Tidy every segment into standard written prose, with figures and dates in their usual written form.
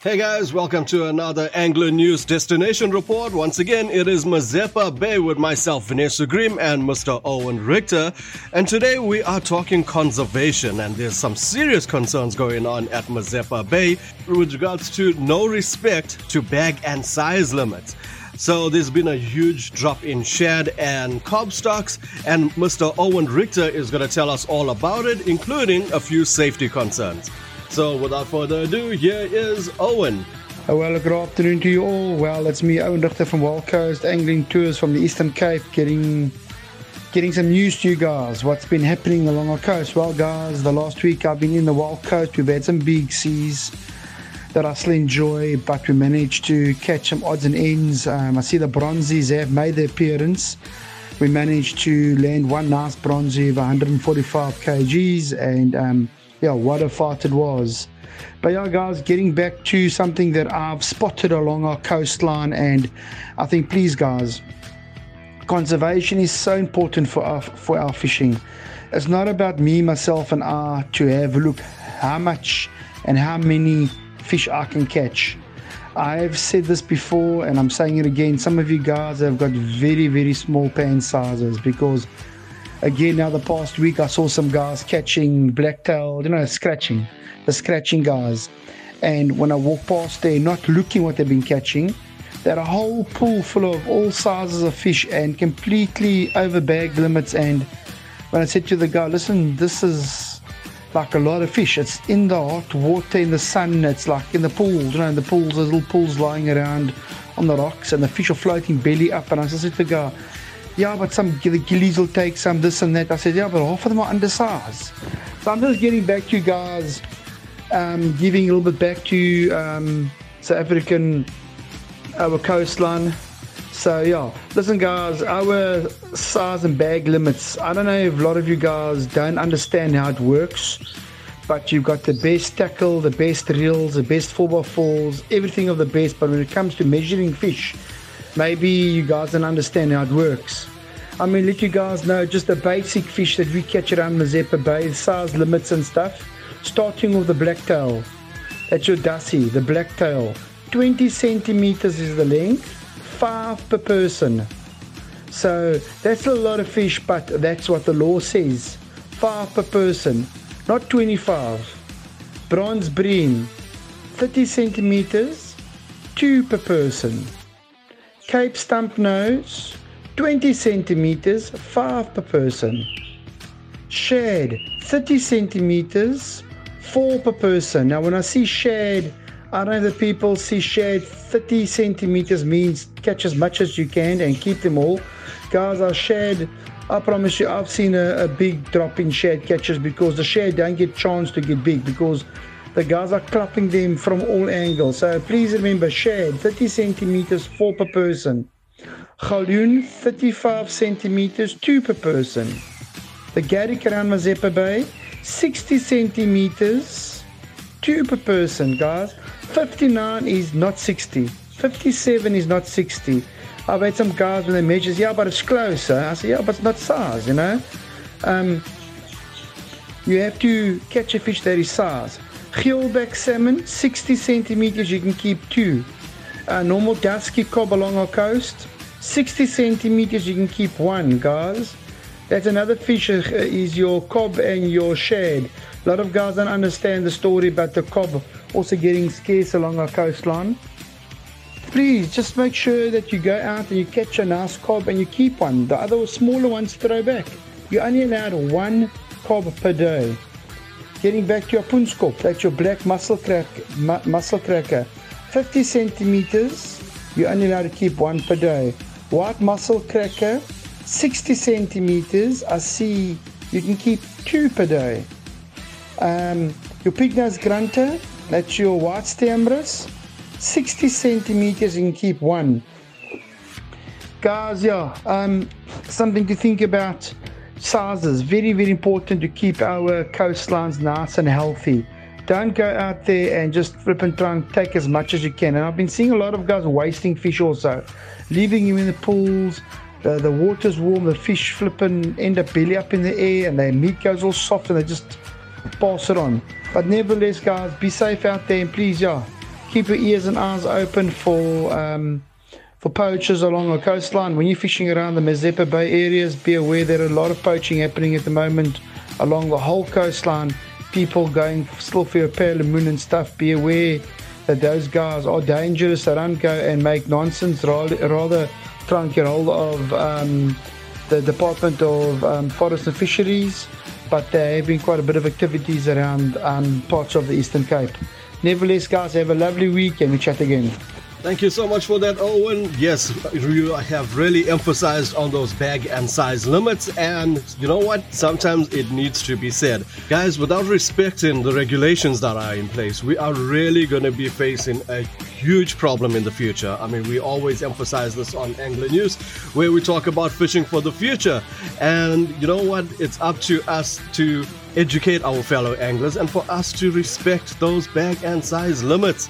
Hey guys, welcome to another Angler News Destination Report. Once again, it is Mazeppa Bay with myself, Vanessa Grimm, and Mr. Owen Richter. And today we are talking conservation, and there's some serious concerns going on at Mazeppa Bay with regards to no respect to bag and size limits. So there's been a huge drop in shad and cob stocks, and Mr. Owen Richter is going to tell us all about it, including a few safety concerns. So without further ado, here is Owen. Well, good afternoon to you all. Well, it's me, Owen Richter from Wild Coast, angling tours from the Eastern Cape, getting some news to you guys, what's been happening along our coast. Well, guys, the last week I've been in the Wild Coast. We've had some big seas that I still enjoy, but we managed to catch some odds and ends. I see the bronzies have made their appearance. We managed to land one nice bronzy of 145 kgs and... yeah, what a fight it was. But yeah, guys, getting back to something that I've spotted along our coastline, and I think, please guys, conservation is so important for our fishing. It's not about me, myself and I to have a look how much and how many fish I can catch. I've said this before and I'm saying it again. Some of you guys have got very, very small pan sizes because... Again, now the past week I saw some guys catching blacktail, the scratching guys. And when I walk past, they're not looking what they've been catching. They're a whole pool full of all sizes of fish and completely over bag limits. And when I said to the guy, listen, this is like a lot of fish. It's in the hot water, in the sun, it's like in the pool, and the pools, there's little pools lying around on the rocks and the fish are floating belly up. And I said to the guy, yeah, but the gillies will take some, this and that. I said, yeah, but half of them are undersized. So I'm just getting back to you guys, giving a little bit back to South African, our coastline. So yeah, listen guys, our size and bag limits. I don't know if a lot of you guys don't understand how it works, but you've got the best tackle, the best reels, the best 4x4s, everything of the best. But when it comes to measuring fish, maybe you guys don't understand how it works. I mean, let you guys know just the basic fish that we catch around Mazeppa Bay, size limits and stuff. Starting with the blacktail. That's your dussie, the blacktail. 20 centimeters is the length, 5 per person. So that's a lot of fish, but that's what the law says. 5 per person, not 25. Bronze bream, 30 centimeters, 2 per person. Cape stump nose, 20 centimeters, 5 per person. Shad, 30 centimeters, 4 per person. Now when I see shad, I know that people see shad, 30 centimeters means catch as much as you can and keep them all. Guys, our shad, I promise you, I've seen a big drop in shad catches because the shad don't get chance to get big because the guys are clapping them from all angles. So please remember, shad, 30 centimeters, 4 per person. Galjoen, 35 centimeters, 2 per person. The garrick around Mazeppa Bay, 60 centimeters, 2 per person, guys. 59 is not 60. 57 is not 60. I've had some guys when they measure, yeah, but it's closer. I say, yeah, but it's not size, you know. You have to catch a fish that is size. Keelback salmon, 60 centimeters, you can keep 2. Normal dusky cob along our coast, 60 centimeters, you can keep 1, guys. That's another fish is your cob and your shad. A lot of guys don't understand the story about the cob also getting scarce along our coastline. Please, just make sure that you go out and you catch a nice cob and you keep 1. The other smaller ones throw back. You're only allowed 1 cob per day. Getting back to your punskop, that's your black muscle cracker. 50 centimeters, you only allowed to keep 1 per day. White muscle cracker, 60 centimeters, I see you can keep 2 per day. Your pignose grunter, that's your white stambrus, 60 centimeters, you can keep 1. Guys, yeah, something to think about. Sizes, very, very important to keep our coastlines nice and healthy. Don't go out there and just flip and try and take as much as you can. And I've been seeing a lot of guys wasting fish also, leaving them in the pools. The water's warm, the fish flip and end up belly up in the air and their meat goes all soft and they just pass it on. But nevertheless, guys, be safe out there and please, yeah, Keep your ears and eyes open for poachers along the coastline. When you're fishing around the Mazeppa Bay areas, be aware there are a lot of poaching happening at the moment along the whole coastline. People going still for your pearl and moon and stuff. Be aware that those guys are dangerous. They don't go and make nonsense. Rather try and get hold of the Department of Forest and Fisheries, but there have been quite a bit of activities around parts of the Eastern Cape. Nevertheless, guys, have a lovely week and we chat again. Thank you so much for that, Owen. Yes, you have really emphasized on those bag and size limits, and you know what? Sometimes it needs to be said. Guys, without respecting the regulations that are in place, we are really going to be facing a huge problem in the future. I mean, we always emphasize this on Angler News, where we talk about fishing for the future. And you know what? It's up to us to educate our fellow anglers and for us to respect those bag and size limits.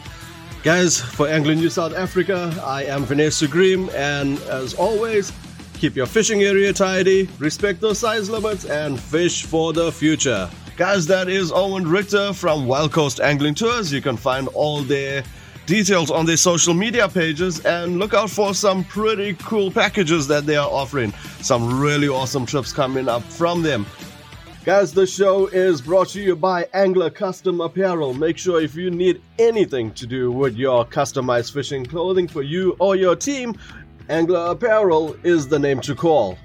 Guys, for Angler News South Africa, I am Vanessa Grimm, and as always, keep your fishing area tidy, respect those size limits, and fish for the future. Guys, that is Owen Richter from Wild Coast Angling Tours. You can find all their details on their social media pages, and look out for some pretty cool packages that they are offering. Some really awesome trips coming up from them. Guys, the show is brought to you by Angler Custom Apparel. Make sure if you need anything to do with your customized fishing clothing for you or your team, Angler Apparel is the name to call.